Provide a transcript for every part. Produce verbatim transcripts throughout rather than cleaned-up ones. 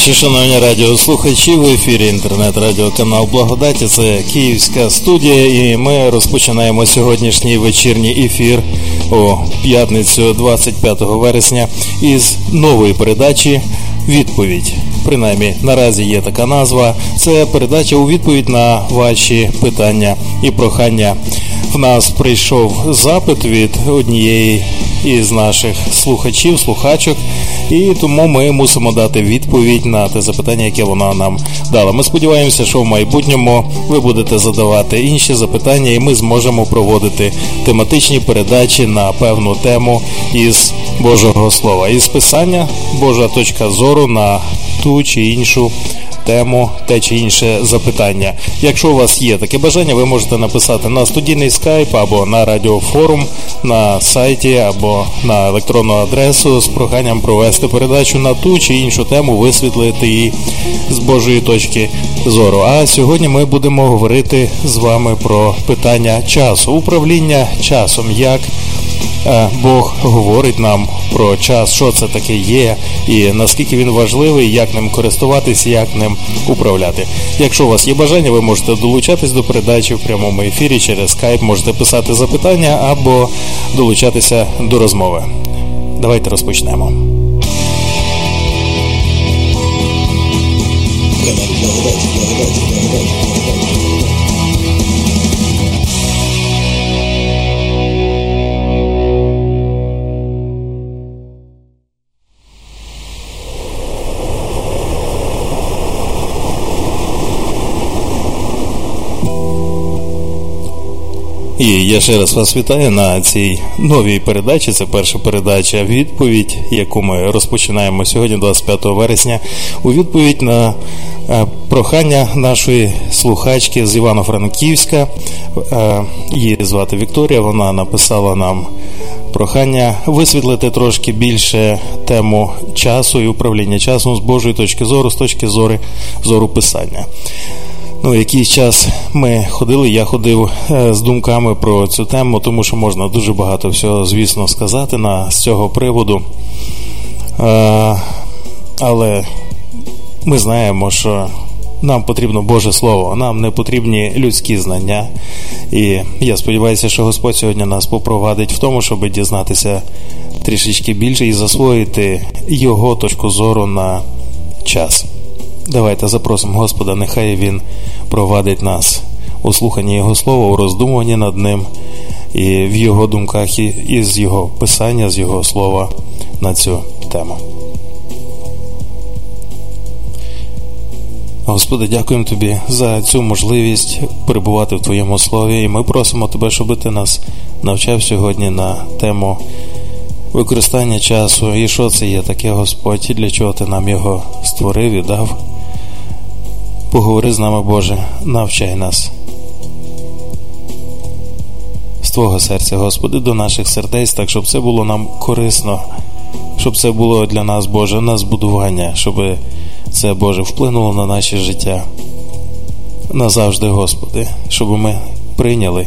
ночі, шановні радіослухачі, в ефірі інтернет-радіоканал «Благодаті», це Київська студія, і ми розпочинаємо сьогоднішній вечірній ефір у п'ятницю двадцять п'ятого вересня із нової передачі «Відповідь». Принаймні, наразі є така назва. Це передача у відповідь на ваші питання і прохання. В нас прийшов запит від однієї із наших слухачів, слухачок, і тому ми мусимо дати відповідь на те запитання, яке вона нам дала. Ми сподіваємося, що в майбутньому ви будете задавати інші запитання, і ми зможемо проводити тематичні передачі на певну тему із Божого Слова. Із писання «Божа точка зору» на ту чи іншу тему, те чи інше запитання. Якщо у вас є таке бажання, ви можете написати на студійний скайп або на радіофорум, на сайті або на електронну адресу з проханням провести передачу на ту чи іншу тему, висвітлити її з Божої точки зору. А сьогодні ми будемо говорити з вами про питання часу, управління часом, як Бог говорить нам про час, що це таке є і наскільки він важливий, як ним користуватись, як ним управляти. Якщо у вас є бажання, ви можете долучатись до передачі в прямому ефірі через скайп, можете писати запитання або долучатися до розмови. Давайте розпочнемо. І я ще раз вас вітаю на цій новій передачі. Це перша передача «Відповідь», яку ми розпочинаємо сьогодні, двадцять п'ятого вересня, у відповідь на прохання нашої слухачки з Івано-Франківська. Її звати Вікторія, вона написала нам прохання висвітлити трошки більше тему часу і управління часом з Божої точки зору, з точки зору, зору писання. Ну, якийсь час ми ходили, я ходив з думками про цю тему, тому що можна дуже багато всього, звісно, сказати на, з цього приводу. А, але ми знаємо, що нам потрібно Боже Слово, нам не потрібні людські знання. І я сподіваюся, що Господь сьогодні нас попровадить в тому, щоб дізнатися трішечки більше і засвоїти Його точку зору на час. Давайте запросимо Господа, нехай Він провадить нас у слуханні Його Слова, у роздумуванні над Ним, і в Його думках, і з Його писання, з Його Слова на цю тему. Господи, дякуємо Тобі за цю можливість перебувати в Твоєму Слові, і ми просимо Тебе, щоб Ти нас навчав сьогодні на тему використання часу, і що це є таке, Господь, і для чого Ти нам його створив і дав. Поговори з нами, Боже, навчай нас. З Твого серця, Господи, до наших сердець, так, щоб це було нам корисно, щоб це було для нас, Боже, на збудування, щоб це, Боже, вплинуло на наше життя назавжди, Господи, щоб ми прийняли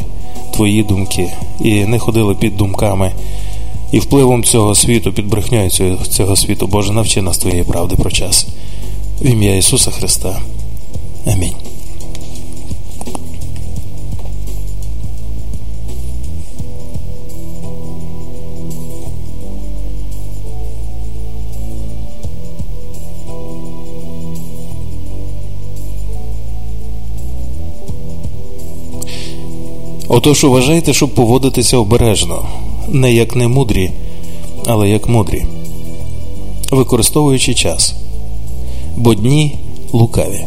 Твої думки і не ходили під думками і впливом цього світу, під брехнею цього світу. Боже, навчи нас Твоєї правди про час. В ім'я Ісуса Христа. Амінь. Отож, уважайте, щоб поводитися обережно, не як не мудрі, але як мудрі, використовуючи час, бо дні лукаві.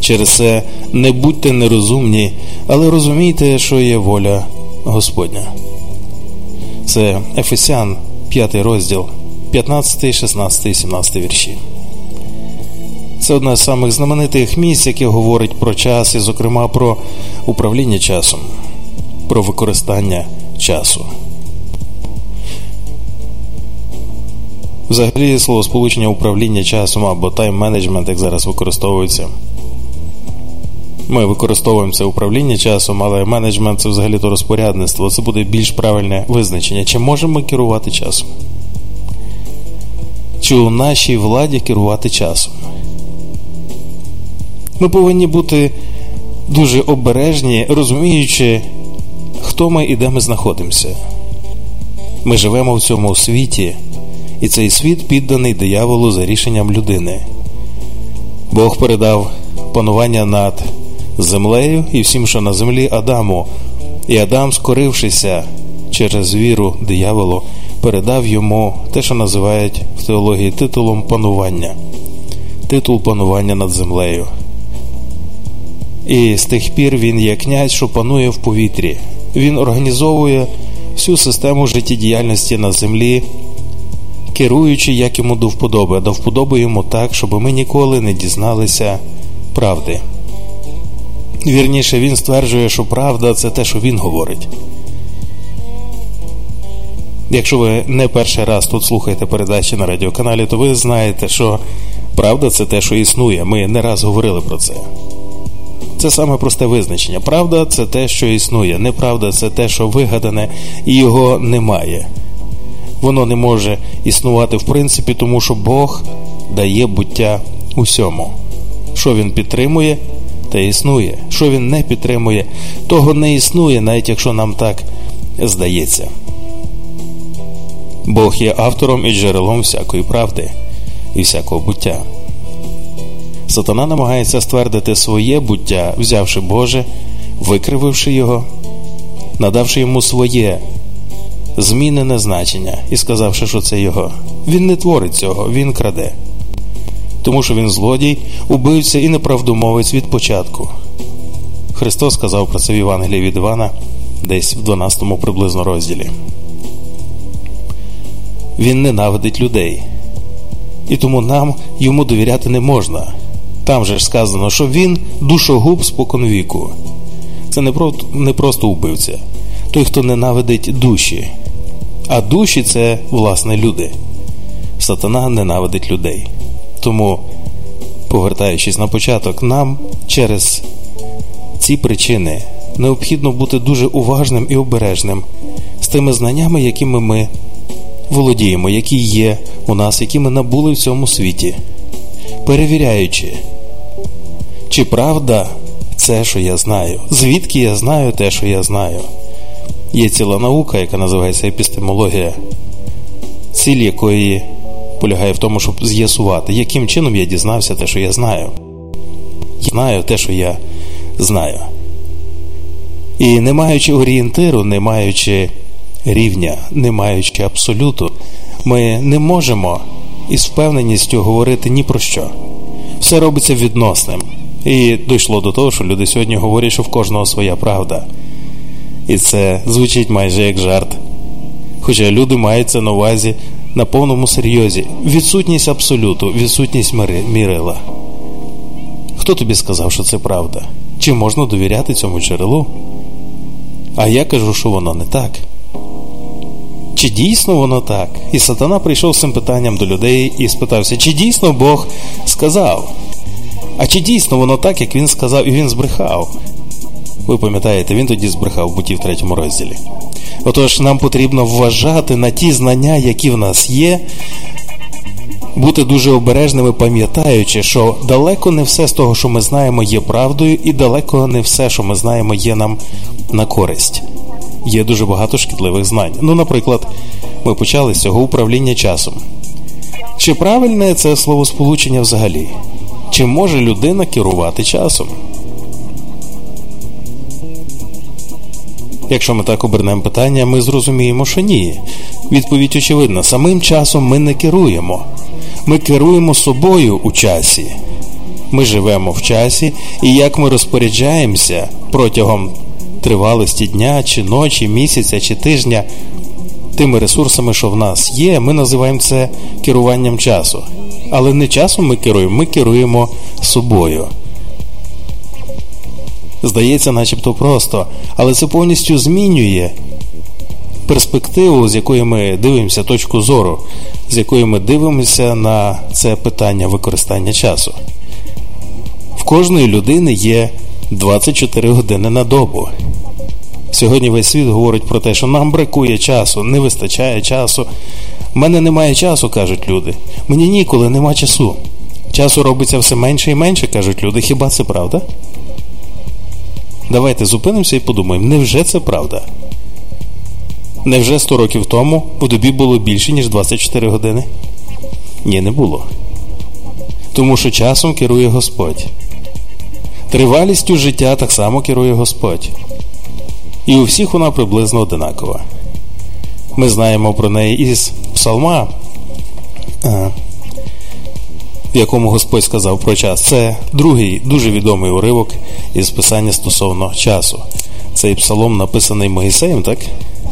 Через це не будьте нерозумні, але розумійте, що є воля Господня. Це Ефесян, п'ятий розділ, п'ятнадцятий, шістнадцятий, сімнадцятий вірші. Це одне з самих знаменитих місць, яке говорить про час і, зокрема, про управління часом, про використання часу. Взагалі, словосполучення «управління часом» або «тайм-менеджмент», як зараз використовується. Ми використовуємо це управління часом, але менеджмент – це взагалі-то розпорядництво. Це буде більш правильне визначення. Чи можемо ми керувати часом? чи у нашій владі керувати часом. Ми повинні бути дуже обережні, розуміючи, хто ми і де ми знаходимося. Ми живемо в цьому світі, і цей світ підданий дияволу за рішенням людини. Бог передав панування над землею і всім, що на землі, Адаму. І Адам, скорившися через віру дияволу, передав йому те, що називають в теології титулом панування. Титул панування над землею. І з тих пір він є князь, що панує в повітрі. Він організовує всю систему життєдіяльності на землі, керуючи, як йому до вподоби. До вподоби йому так, щоб ми ніколи не дізналися правди. Вірніше, він стверджує, що правда – це те, що він говорить. Якщо ви не перший раз тут слухаєте передачі на радіоканалі, то ви знаєте, що правда – це те, що існує. Ми не раз говорили про це. Це саме просте визначення. Правда – це те, що існує. Неправда – це те, що вигадане, і його немає. Воно не може існувати в принципі, тому що Бог дає буття усьому. Що він підтримує, те існує. Що він не підтримує, того не існує, навіть якщо нам так здається. Бог є автором і джерелом всякої правди і всякого буття. Сатана намагається ствердити своє буття, взявши Боже, викрививши його, надавши йому своє змінене значення і сказавши, що це його. Він не творить цього, він краде. Тому що він злодій, убивця і неправдомовець від початку. Христос сказав про це в Євангелії від Івана, десь в дванадцятому приблизно розділі. Він ненавидить людей. І тому нам йому довіряти не можна. Там же ж сказано, що він душогуб споконвіку. Це не, про, не просто убивця. Той, хто ненавидить душі. А душі – це, власне, люди. Сатана ненавидить людей. Тому, повертаючись на початок, нам через ці причини необхідно бути дуже уважним і обережним з тими знаннями, якими ми володіємо, які є у нас, які ми набули в цьому світі, перевіряючи, чи правда це, що я знаю, звідки я знаю те, що я знаю. Є ціла наука, яка називається епістемологія, ціль якої полягає в тому, щоб з'ясувати, яким чином я дізнався те, що я знаю. Я знаю те, що я знаю. І не маючи орієнтиру, не маючи рівня, не маючи абсолюту, ми не можемо із впевненістю говорити ні про що. Все робиться відносним. І дійшло до того, що люди сьогодні говорять, що в кожного своя правда. І це звучить майже як жарт. Хоча люди мають це на увазі на повному серйозі. Відсутність абсолюту, відсутність мірила. Хто тобі сказав, що це правда? Чи можна довіряти цьому джерелу? А я кажу, що воно не так. Чи дійсно воно так? І Сатана прийшов з цим питанням до людей і спитався, чи дійсно Бог сказав? А чи дійсно воно так, як він сказав, і він збрехав? Ви пам'ятаєте, він тоді збрехав в Буття в третьому розділі. Отож, нам потрібно вважати на ті знання, які в нас є, бути дуже обережними, пам'ятаючи, що далеко не все з того, що ми знаємо, є правдою, і далеко не все, що ми знаємо, є нам на користь. Є дуже багато шкідливих знань. Ну, наприклад, ми почали з цього управління часом. Чи правильне це словосполучення взагалі? Чи може людина керувати часом? Якщо ми так обернемо питання, ми зрозуміємо, що ні. Відповідь очевидна. Самим часом ми не керуємо. Ми керуємо собою у часі. Ми живемо в часі, і як ми розпоряджаємося протягом тривалості дня, чи ночі, місяця, чи тижня тими ресурсами, що в нас є, ми називаємо це керуванням часу. Але не часом ми керуємо, ми керуємо собою. Здається, начебто просто, але це повністю змінює перспективу, з якої ми дивимося, точку зору, з якої ми дивимося на це питання використання часу. В кожної людини є двадцять чотири години на добу. Сьогодні весь світ говорить про те, що нам бракує часу, не вистачає часу. «У мене немає часу», – кажуть люди. «Мені ніколи, нема часу». Часу робиться все менше і менше, кажуть люди. Хіба це правда? Давайте зупинимося і подумаємо, невже це правда? Невже сто років тому у добі було більше, ніж двадцять чотири години? Ні, не було. Тому що часом керує Господь. Тривалістю життя так само керує Господь. І у всіх вона приблизно одинакова. Ми знаємо про неї із Псалма, в якому Господь сказав про час. Це другий дуже відомий уривок із Писання стосовно часу. Цей псалом написаний Мойсеєм, так?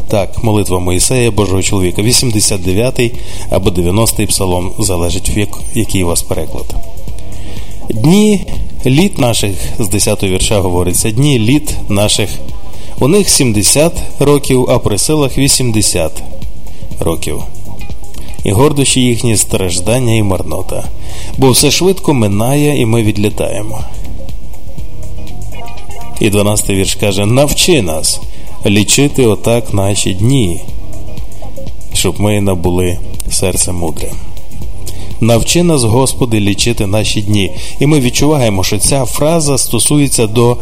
Так, молитва Мойсея, Божого чоловіка, вісімдесят дев'ятий або дев'яностий псалом, залежить вік, який у вас переклад. Дні літ наших, з десятого вірша говориться, дні літ наших, у них сімдесят років, а при силах вісімдесят років. І гордощі їхні, страждання і марнота. Бо все швидко минає, і ми відлітаємо. І дванадцятий вірш каже, навчи нас лічити отак наші дні, щоб ми набули серце мудре. Навчи нас, Господи, лічити наші дні. І ми відчуваємо, що ця фраза стосується до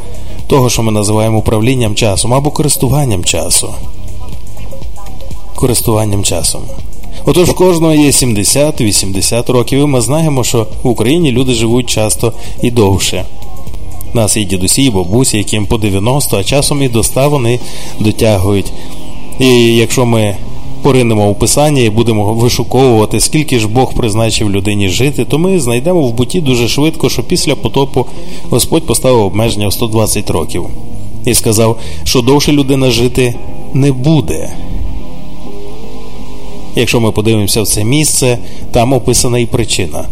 того, що ми називаємо управлінням часом або користуванням часу. Користуванням часом. Отож, кожного є сімдесят-вісімдесят років, і ми знаємо, що в Україні люди живуть часто і довше. У нас і дідусі, і бабусі, яким по дев'яносто, а часом і до ста вони дотягують. І якщо ми поринемо у Писання і будемо вишуковувати, скільки ж Бог призначив людині жити, то ми знайдемо в буті дуже швидко, що після потопу Господь поставив обмеження в сто двадцять років. І сказав, що довше людина жити не буде. Якщо ми подивимося в це місце, там описана і причина.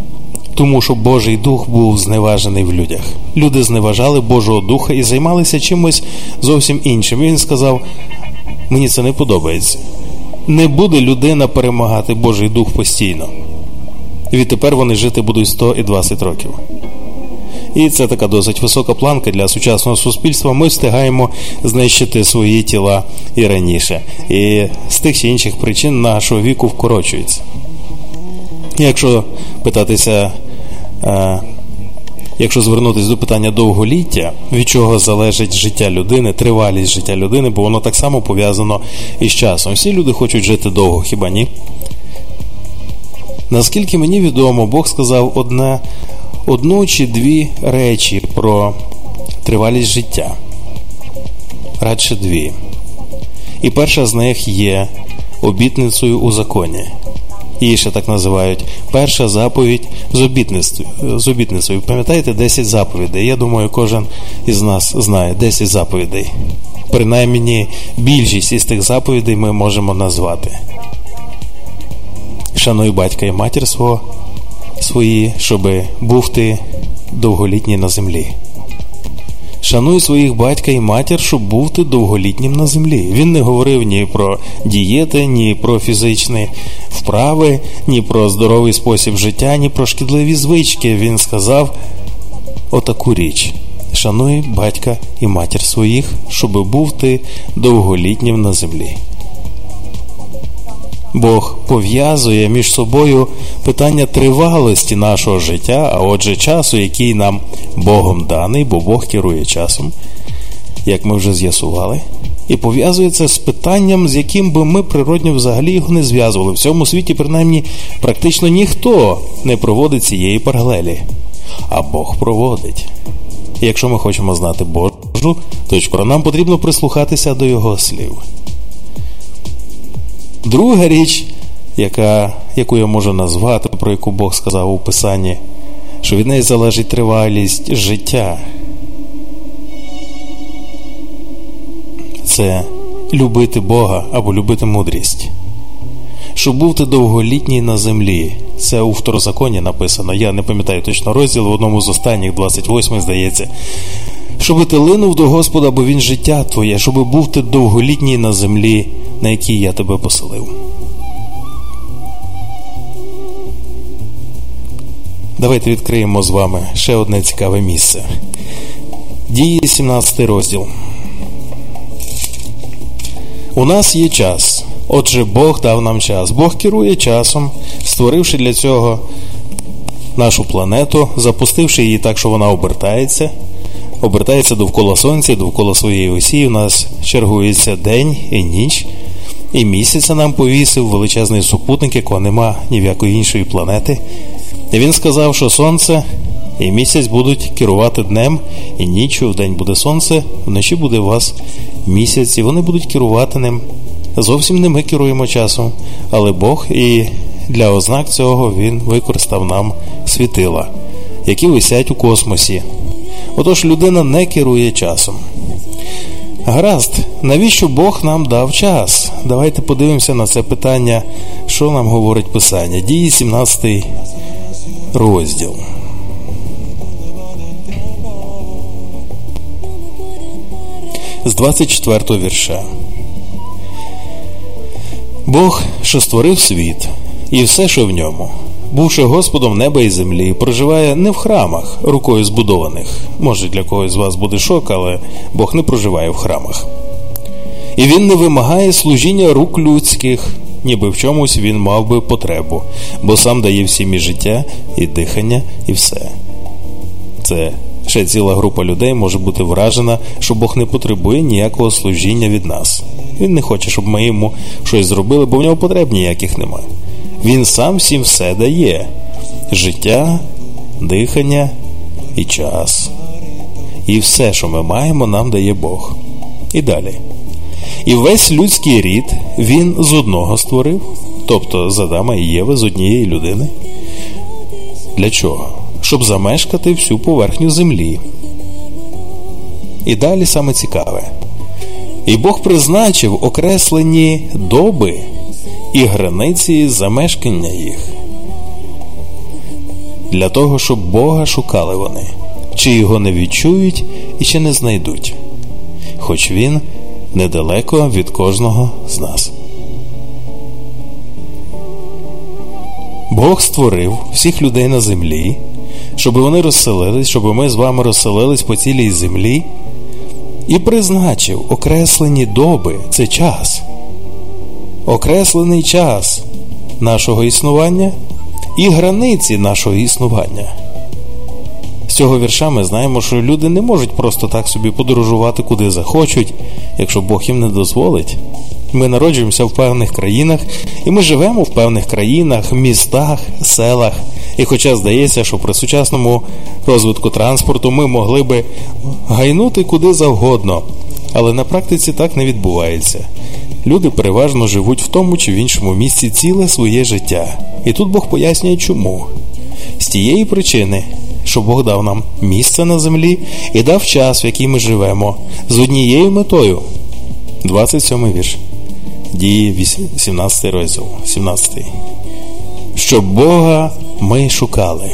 Тому що Божий Дух був зневажений в людях. Люди зневажали Божого Духа і займалися чимось зовсім іншим. І він сказав, мені це не подобається. Не буде людина перемагати Божий Дух постійно. Відтепер вони жити будуть сто двадцять років. І це така досить висока планка для сучасного суспільства. Ми встигаємо знищити свої тіла і раніше. І з тих чи інших причин нашого віку вкорочується. Якщо питатися, а, якщо звернутися до питання довголіття, від чого залежить життя людини, тривалість життя людини, бо воно так само пов'язано із часом. Всі люди хочуть жити довго, хіба ні? Наскільки мені відомо, Бог сказав одне, одну чи дві речі про тривалість життя. Радше дві. І перша з них є обітницею у законі. Її ще так називають. Перша заповідь з обітницею. З обітницею. Пам'ятаєте, десять заповідей? Я думаю, кожен із нас знає десять заповідей. Принаймні, більшість із тих заповідей ми можемо назвати. Шануй батька і матір свого, свої, щоби був ти довголітній на землі. Шануй своїх батька і матір, щоб був ти довголітнім на землі. Він не говорив ні про дієти, ні про фізичні вправи, ні про здоровий спосіб життя, ні про шкідливі звички. Він сказав отаку річ. Шануй батька і матір своїх, щоб був ти довголітнім на землі. Бог пов'язує між собою питання тривалості нашого життя, а отже часу, який нам Богом даний, бо Бог керує часом, як ми вже з'ясували, і пов'язує це з питанням, з яким би ми природньо взагалі його не зв'язували. В цьому світі, принаймні, практично ніхто не проводить цієї паралелі, а Бог проводить. І якщо ми хочемо знати Божу точку, нам потрібно прислухатися до Його слів. Друга річ, яка, яку я можу назвати, про яку Бог сказав у Писанні, що від неї залежить тривалість життя, це любити Бога або любити мудрість. Щоб був ти довголітній на землі. Це у Второзаконні написано, я не пам'ятаю точно розділ, в одному з останніх, двадцять восьмий, здається. Щоби ти линув до Господа, бо він життя твоє, щоби був ти довголітній на землі, на якій я тебе поселив. Давайте відкриємо з вами ще одне цікаве місце. Дії, сімнадцятий розділ. У нас є час, Отже, Бог дав нам час. Бог керує часом, створивши для цього нашу планету, запустивши її так, що вона обертається. Обертається довкола Сонця, довкола своєї осі. У нас чергується день і ніч. І місяця нам повісив величезний супутник, якого нема ні в якої іншої планети. І він сказав, що Сонце і місяць будуть керувати днем і ніччю. Вдень буде Сонце, вночі буде у вас місяць. І вони будуть керувати ним. Зовсім не ми керуємо часом, але Бог, і для ознак цього він використав нам світила, які висять у космосі. Отож, людина не керує часом. Гаразд, навіщо Бог нам дав час? Давайте подивимося на це питання, що нам говорить Писання. Дії, сімнадцятий розділ. З двадцять четвертого вірша. Бог, що створив світ і все, що в ньому, бувши Господом неба і землі, проживає не в храмах, рукою збудованих. Може, для когось з вас буде шок, але Бог не проживає в храмах. І він не вимагає служіння рук людських, ніби в чомусь він мав би потребу, бо сам дає всім і життя, і дихання, і все. Це ще ціла група людей може бути вражена, що Бог не потребує ніякого служіння від нас. Він не хоче, щоб ми йому щось зробили, бо в нього потреб ніяких немає. Він сам всім все дає. Життя, дихання і час. І все, що ми маємо, нам дає Бог. І далі. І весь людський рід він з одного створив, тобто з Адама і Єви, з однієї людини. Для чого? Щоб замешкати всю поверхню землі. І далі саме цікаве. І Бог призначив окреслені доби і границі замешкання їх. Для того, щоб Бога шукали вони, чи його не відчують і чи не знайдуть. Хоч він недалеко від кожного з нас. Бог створив всіх людей на землі, щоб вони розселились, щоб ми з вами розселились по цілій землі, і призначив окреслені доби – це час. Окреслений час нашого існування і границі нашого існування. З цього вірша ми знаємо, що люди не можуть просто так собі подорожувати куди захочуть, якщо Бог їм не дозволить. Ми народжуємося в певних країнах, і ми живемо в певних країнах, містах, селах. І хоча здається, що при сучасному розвитку транспорту ми могли би гайнути куди завгодно, але на практиці так не відбувається. Люди переважно живуть в тому чи в іншому місці ціле своє життя. І тут Бог пояснює, чому. З тієї причини, що Бог дав нам місце на землі і дав час, в який ми живемо, з однією метою. двадцять сьомий вірш. Дії, сімнадцятий розділ, сімнадцятий. Щоб Бога ми шукали.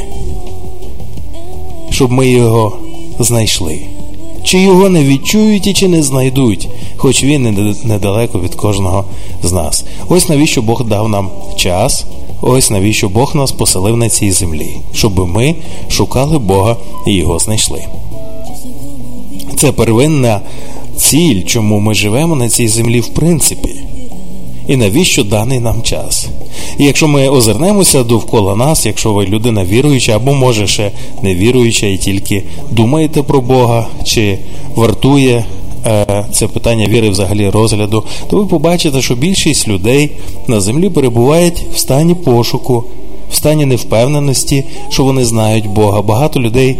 Щоб ми його знайшли. Чи його не відчують і чи не знайдуть, хоч він недалеко від кожного з нас. Ось навіщо Бог дав нам час, ось навіщо Бог нас поселив на цій землі, щоб ми шукали Бога і його знайшли. Це первинна ціль, чому ми живемо на цій землі в принципі. І навіщо даний нам час? І якщо ми озирнемося довкола нас, якщо ви людина віруюча або, може, ще не віруюча і тільки думаєте про Бога, чи вартує е, це питання віри взагалі розгляду, то ви побачите, що більшість людей на землі перебувають в стані пошуку, в стані невпевненості, що вони знають Бога. Багато людей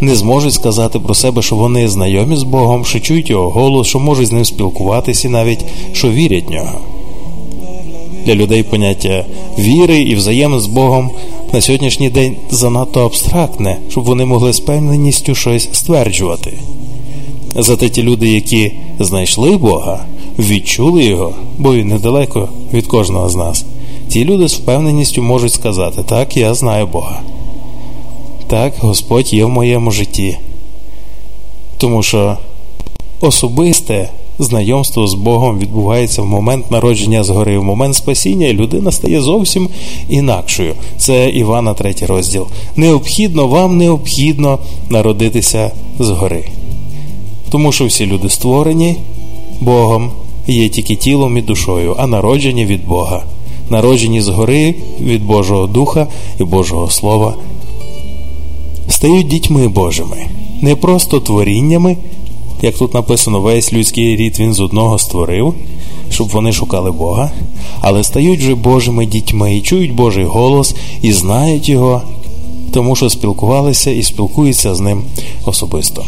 не зможуть сказати про себе, що вони знайомі з Богом, що чують його голос, що можуть з ним спілкуватися і навіть, що вірять в нього. Для людей поняття віри і взаємин з Богом на сьогоднішній день занадто абстрактне, щоб вони могли з певненістю щось стверджувати. Зате ті люди, які знайшли Бога, відчули його, бо він недалеко від кожного з нас, ті люди з впевненістю можуть сказати: так, я знаю Бога, так, Господь є в моєму житті. Тому що особисте знайомство з Богом відбувається в момент народження згори, в момент спасіння, і людина стає зовсім інакшою. Це Івана третій розділ. Необхідно, вам необхідно народитися згори. Тому що всі люди створені Богом, є тільки тілом і душою, а народжені від Бога. Народжені згори від Божого Духа і Божого Слова. Стають дітьми Божими, не просто творіннями, як тут написано, весь людський рід він з одного створив, щоб вони шукали Бога, але стають вже Божими дітьми і чують Божий голос, і знають Його, тому що спілкувалися і спілкуються з Ним особисто.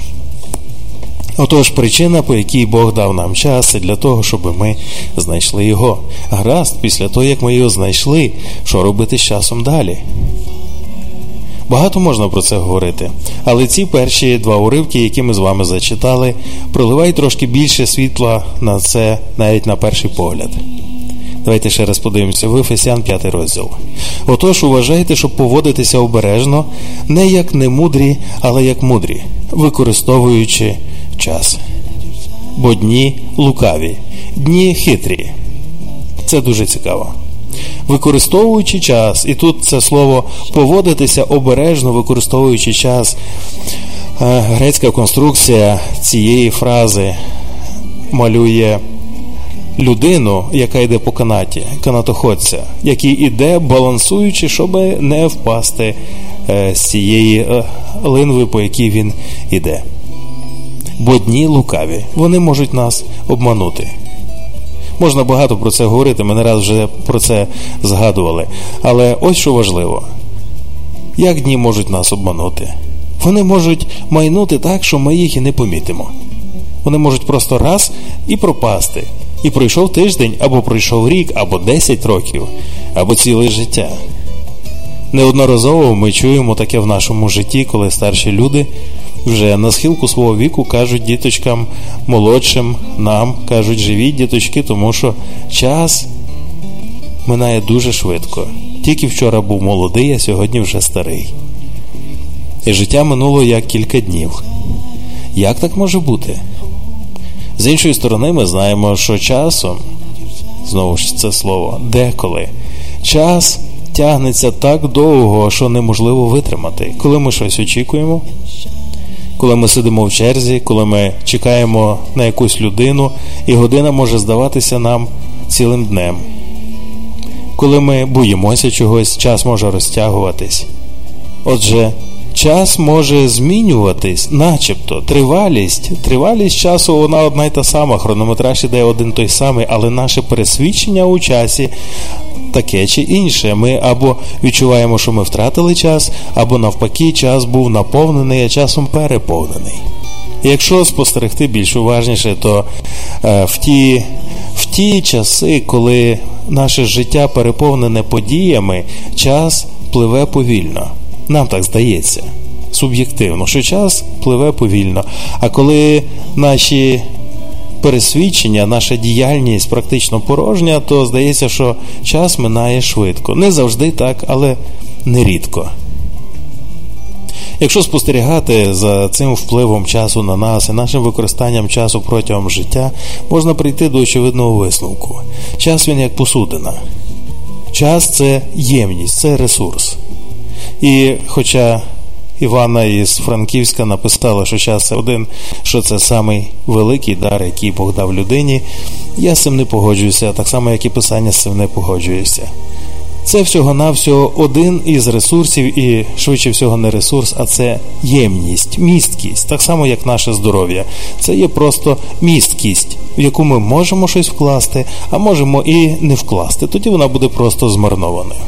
Отож, причина, по якій Бог дав нам час, це для того, щоб ми знайшли Його. Гаразд, після того, як ми Його знайшли, що робити з часом далі? Багато можна про це говорити, але ці перші два уривки, які ми з вами зачитали, проливають трошки більше світла на це, навіть на перший погляд. Давайте ще раз подивимося в Ефесян п'ятий розділ. Отож, уважайте, щоб поводитися обережно, не як немудрі, але як мудрі, використовуючи час. Бо дні лукаві, дні хитрі. Це дуже цікаво. Використовуючи час, і тут це слово «поводитися обережно, використовуючи час», грецька конструкція цієї фрази малює людину, яка йде по канаті, канатоходця, який іде, балансуючи, щоб не впасти з цієї линви, по якій він іде. Бо дні лукаві, вони можуть нас обманути. Можна багато про це говорити, ми не раз вже про це згадували. Але ось що важливо. Як дні можуть нас обманути? Вони можуть майнути так, що ми їх і не помітимо. Вони можуть просто раз і пропасти. І пройшов тиждень, або пройшов рік, або десять років, або ціле життя. Неодноразово ми чуємо таке в нашому житті, коли старші люди вже на схилку свого віку кажуть діточкам, молодшим нам, кажуть, живіть, діточки, тому що час минає дуже швидко. Тільки вчора був молодий, а сьогодні вже старий. І життя минуло як кілька днів. Як так може бути? З іншої сторони, ми знаємо, що часом, знову ж це слово, деколи, час тягнеться так довго, що неможливо витримати. Коли ми щось очікуємо, коли ми сидимо в черзі, коли ми чекаємо на якусь людину, і година може здаватися нам цілим днем. Коли ми боїмося чогось, час може розтягуватись. Отже, час може змінюватись, начебто, тривалість. Тривалість часу, вона одна й та сама, хронометраж іде один той самий, але наше пересвідчення у часі таке чи інше. Ми або відчуваємо, що ми втратили час, або навпаки, час був наповнений, а часом переповнений. Якщо спостерегти більш уважніше, то е, в, ті, в ті часи, коли наше життя переповнене подіями, час пливе повільно. Нам так здається, суб'єктивно, що час пливе повільно. А коли наші пересвідчення, наша діяльність практично порожня, то здається, що час минає швидко. Не завжди так, але нерідко. Якщо спостерігати за цим впливом часу на нас і нашим використанням часу протягом життя, можна прийти до очевидного висновку. Час він як посудина. Час – це ємність, це ресурс. І хоча Івана із Франківська написала, що час це один, що це самий великий дар, який Бог дав людині, я з цим не погоджуюся, так само, як і Писання з цим не погоджуюся. Це всього-навсього один із ресурсів, і швидше всього не ресурс, а це ємність, місткість, так само, як наше здоров'я. Це є просто місткість, в яку ми можемо щось вкласти, а можемо і не вкласти, тоді вона буде просто змарнованою.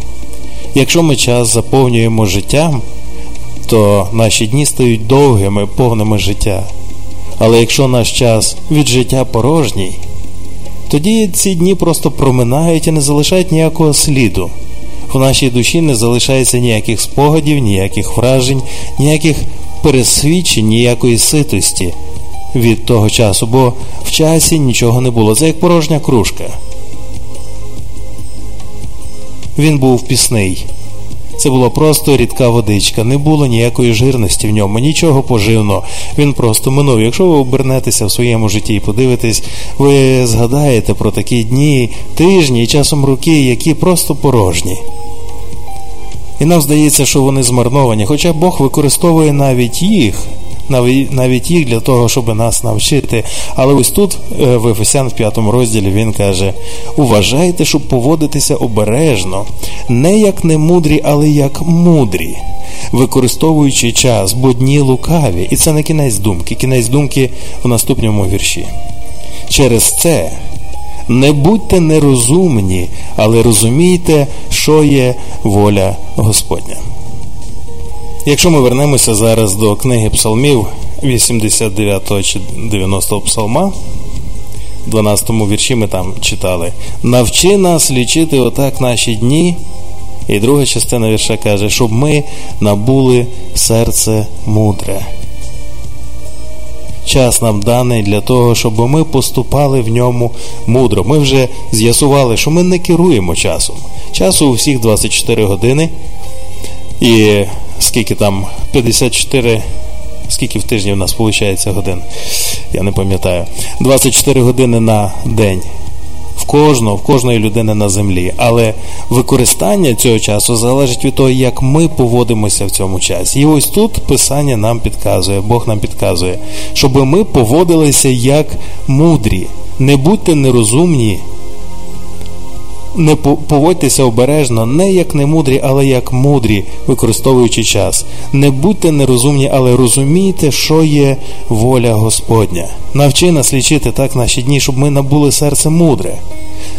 Якщо ми час заповнюємо життям, то наші дні стають довгими, повними життя. Але якщо наш час від життя порожній, тоді ці дні просто проминають і не залишають ніякого сліду. В нашій душі не залишається ніяких спогадів, ніяких вражень, ніяких пересвідчень, ніякої ситості від того часу, бо в часі нічого не було. Це як порожня кружка. Він був пісний. Це була просто рідка водичка, не було ніякої жирності в ньому, нічого поживного. Він просто минув. Якщо ви обернетеся в своєму житті і подивитесь, ви згадаєте про такі дні, тижні і часом роки, які просто порожні. І нам здається, що вони змарновані, хоча Бог використовує навіть їх навіть їх для того, щоб нас навчити. Але ось тут, в Ефесян в п'ятому розділі, він каже: «Уважайте, щоб поводитися обережно, не як немудрі, але як мудрі, використовуючи час, бо дні лукаві». І це не кінець думки. Кінець думки в наступному вірші. «Через це не будьте нерозумні, але розумійте, що є воля Господня». Якщо ми вернемося зараз до книги Псалмів, вісімдесят дев'ятого чи дев'яностого псалма, дванадцятому вірші ми там читали: «Навчи нас лічити отак наші дні». І друга частина вірша каже: «Щоб ми набули серце мудре». Час нам даний для того, щоб ми поступали в ньому мудро. Ми вже з'ясували, що ми не керуємо часом. Часу у всіх двадцять чотири години. І скільки там, п'ятдесят чотири, скільки в тижні в нас виходить годин, я не пам'ятаю, двадцять чотири години на день в кожного, в кожної людини на землі. Але використання цього часу залежить від того, як ми поводимося в цьому часі. І ось тут Писання нам підказує, Бог нам підказує, щоб ми поводилися як мудрі. Не будьте нерозумні, не поводьтеся обережно, не як немудрі, але як мудрі, використовуючи час. Не будьте нерозумні, але розумійте, що є воля Господня. Навчи нас лічити так наші дні, щоб ми набули серце мудре.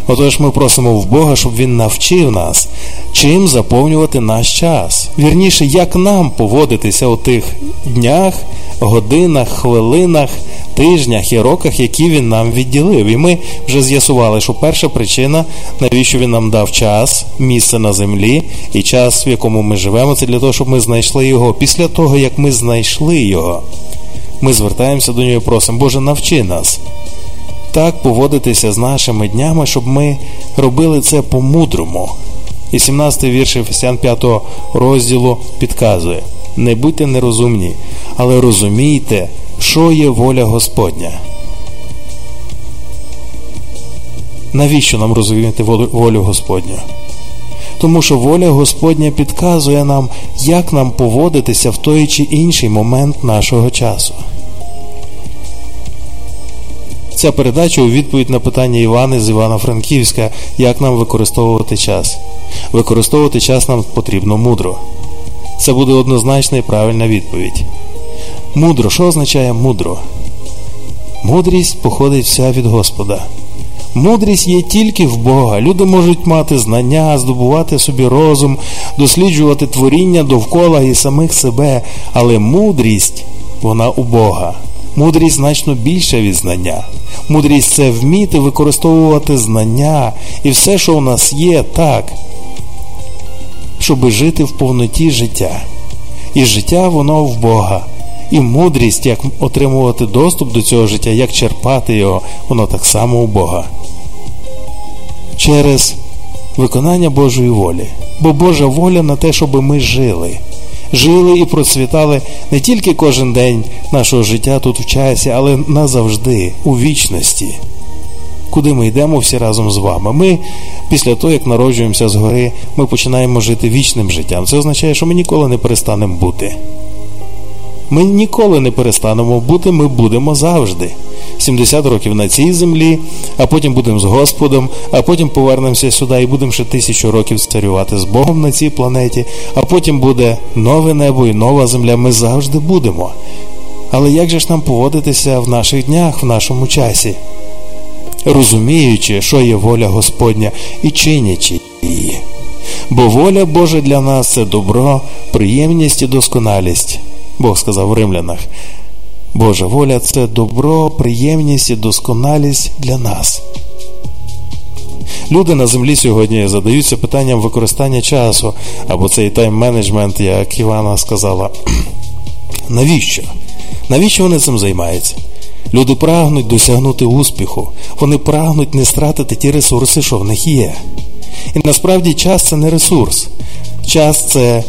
Отож, ми просимо в Бога, щоб Він навчив нас, чим заповнювати наш час. Вірніше, як нам поводитися у тих днях, годинах, хвилинах, тижнях і роках, які Він нам відділив. І ми вже з'ясували, що перша причина, навіщо Він нам дав час, місце на землі і час, в якому ми живемо, це для того, щоб ми знайшли Його. Після того, як ми знайшли Його, ми звертаємося до Нього і просимо: «Боже, навчи нас так поводитися з нашими днями, щоб ми робили це по-мудрому». І сімнадцятий вірш Ефесян п'ятого розділу підказує: «Не будьте нерозумні, але розумійте, що є воля Господня». Навіщо нам розуміти волю Господню? Тому що воля Господня підказує нам, як нам поводитися в той чи інший момент нашого часу. Ця передача у відповідь на питання Івани з Івано-Франківська, як нам використовувати час. Використовувати час нам потрібно мудро. Це буде однозначна і правильна відповідь. Мудро. Що означає мудро? Мудрість походить вся від Господа. Мудрість є тільки в Бога. Люди можуть мати знання, здобувати собі розум, досліджувати творіння довкола і самих себе. Але мудрість, вона у Бога. Мудрість значно більша від знання. Мудрість – це вміти використовувати знання і все, що у нас є, так, щоб жити в повноті життя. І життя воно в Бога. І мудрість, як отримувати доступ до цього життя, як черпати його, воно так само у Бога. Через виконання Божої волі. Бо Божа воля на те, щоб ми жили. Жили і процвітали не тільки кожен день нашого життя тут в часі, але назавжди, у вічності. Куди ми йдемо всі разом з вами? Ми, після того, як народжуємося згори, ми починаємо жити вічним життям. Це означає, що ми ніколи не перестанемо бути. Ми ніколи не перестанемо бути, ми будемо завжди. сімдесят років на цій землі, а потім будемо з Господом, а потім повернемося сюди і будемо ще тисячу років царювати з Богом на цій планеті, а потім буде нове небо і нова земля, ми завжди будемо. Але як же ж нам поводитися в наших днях, в нашому часі? Розуміючи, що є воля Господня, і чинячи її. Бо воля Божа для нас – це добро, приємність і досконалість. Бог сказав в Римлянах: Божа воля – це добро, приємність і досконалість для нас. Люди на землі сьогодні задаються питанням використання часу, або цей тайм-менеджмент, як Івана сказала. Навіщо? Навіщо вони цим займаються? Люди прагнуть досягнути успіху. Вони прагнуть не стратити ті ресурси, що в них є. І насправді час – це не ресурс. Час – це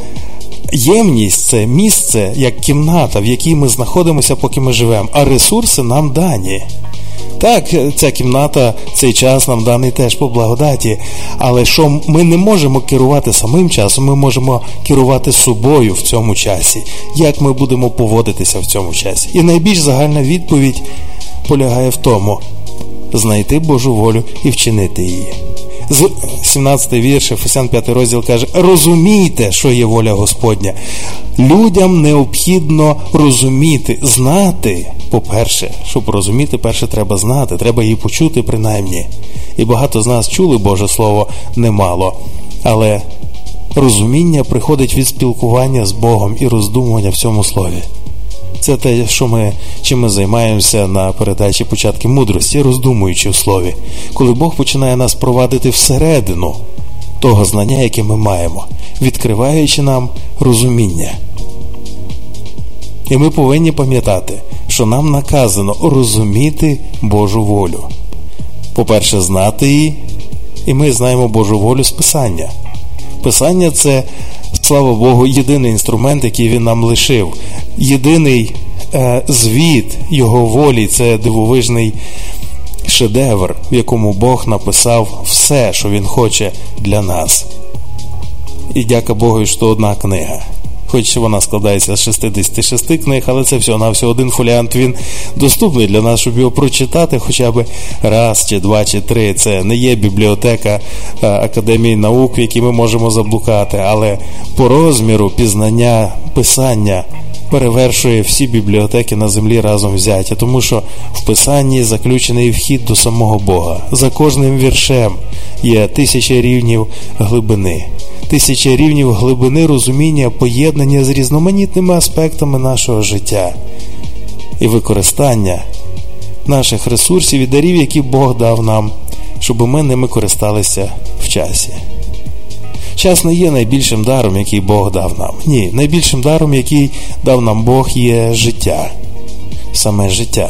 ємність, це місце, як кімната, в якій ми знаходимося, поки ми живемо, а ресурси нам дані. Так, ця кімната, цей час нам даний теж по благодаті, але що ми не можемо керувати самим часом, ми можемо керувати собою в цьому часі, як ми будемо поводитися в цьому часі. І найбільш загальна відповідь полягає в тому, знайти Божу волю і вчинити її. З сімнадцятий вірш, Ефесян п'ятий розділ каже: «Розумійте, що є воля Господня». Людям необхідно розуміти, знати, по-перше. Щоб розуміти, перше треба знати, треба її почути принаймні. І багато з нас чули Боже Слово немало, але розуміння приходить від спілкування з Богом і роздумування в цьому Слові. Це те, що ми, чим ми займаємося на передачі «Початки мудрості», роздумуючи в Слові. Коли Бог починає нас провадити всередину того знання, яке ми маємо, відкриваючи нам розуміння. І ми повинні пам'ятати, що нам наказано розуміти Божу волю. По-перше, знати її, і ми знаємо Божу волю з Писання. Писання – це, слава Богу, єдиний інструмент, який він нам лишив. Єдиний е, звіт його волі – це дивовижний шедевр, в якому Бог написав все, що він хоче для нас. І дяка Богу, що одна книга. Хоч вона складається з шістдесят шість книг, але це всього-навсього один фоліант, він доступний для нас, щоб його прочитати хоча б раз, чи два, чи три. Це не є бібліотека Академії наук, в якій ми можемо заблукати, але по розміру пізнання писання перевершує всі бібліотеки на землі разом взяті, тому що в писанні заключений вхід до самого Бога. За кожним віршем є тисяча рівнів глибини. Тисяча рівнів глибини розуміння, поєднання з різноманітними аспектами нашого життя і використання наших ресурсів і дарів, які Бог дав нам, щоб ми ними користалися в часі. Час не є найбільшим даром, який Бог дав нам. Ні, найбільшим даром, який дав нам Бог, є життя. Саме життя.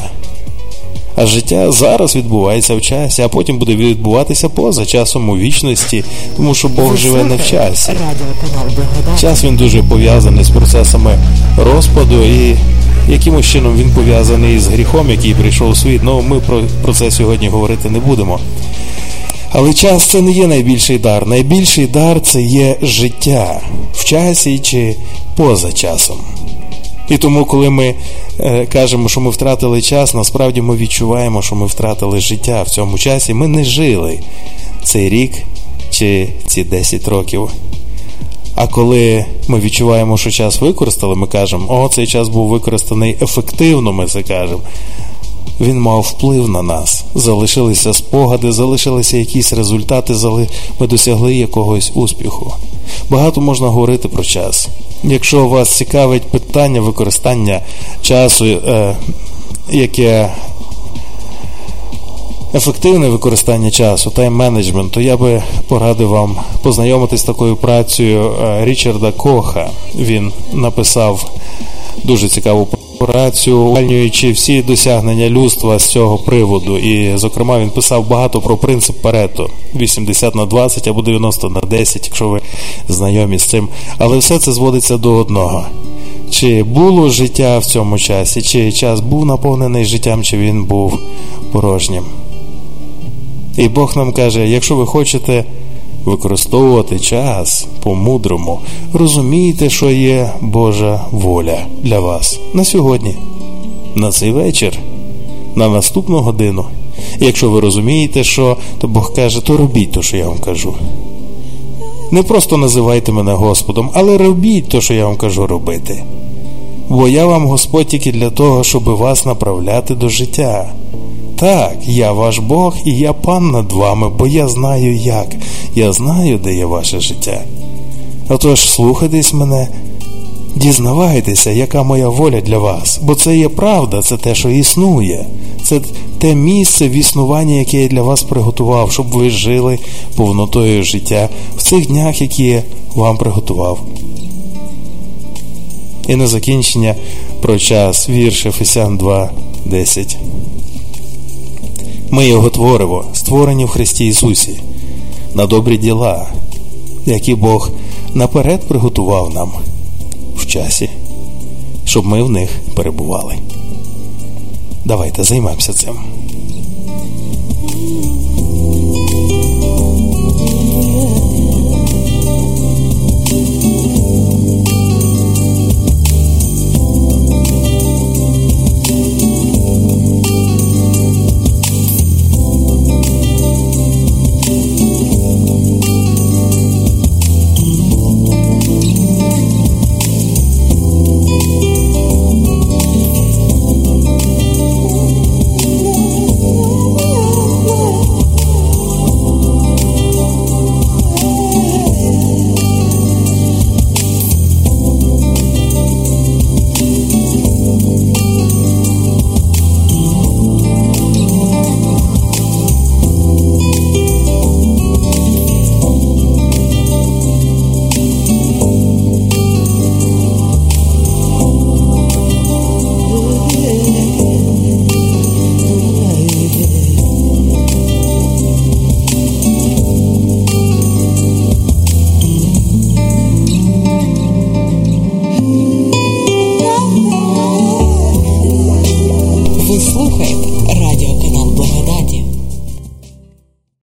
А життя зараз відбувається в часі, а потім буде відбуватися поза часом у вічності, тому що Бог живе не в часі. Час він дуже пов'язаний з процесами розпаду і якимось чином він пов'язаний з гріхом, який прийшов у світ. Ну, ми про, про це сьогодні говорити не будемо. Але час – це не є найбільший дар. Найбільший дар – це є життя в часі чи поза часом. І тому, коли ми е, кажемо, що ми втратили час, насправді ми відчуваємо, що ми втратили життя в цьому часі. Ми не жили цей рік чи ці десять років. А коли ми відчуваємо, що час використали, ми кажемо: «О, цей час був використаний ефективно», ми це кажемо. Він мав вплив на нас. Залишилися спогади, залишилися якісь результати, ми досягли якогось успіху. Багато можна говорити про час. Якщо вас цікавить питання використання часу, е, яке ефективне використання часу, тайм-менеджмент, то я би порадив вам познайомитись з такою працею Річарда Коха. Він написав дуже цікаву працю, увальнюючи всі досягнення людства з цього приводу. І, зокрема, він писав багато про принцип Парето. вісімдесят на двадцять або дев'яносто на десять, якщо ви знайомі з цим. Але все це зводиться до одного. Чи було життя в цьому часі? Чи час був наповнений життям, чи він був порожнім? І Бог нам каже, якщо ви хочете використовувати час по-мудрому, розумійте, що є Божа воля для вас на сьогодні, на цей вечір, на наступну годину. І якщо ви розумієте, що, то Бог каже, то робіть те, що я вам кажу. Не просто називайте мене Господом, але робіть те, що я вам кажу робити. Бо я вам Господь тільки для того, щоб вас направляти до життя. Так, я ваш Бог і я пан над вами, бо я знаю як. Я знаю, де є ваше життя. Отож, слухайтесь мене, дізнавайтеся, яка моя воля для вас. Бо це є правда, це те, що існує. Це те місце в існуванні, яке я для вас приготував, щоб ви жили повнотою життя в цих днях, які я вам приготував. І на закінчення про час, вірш Ефесян два десять. Ми його творимо, створені в Христі Ісусі, на добрі діла, які Бог наперед приготував нам в часі, щоб ми в них перебували. Давайте займемося цим. слухай.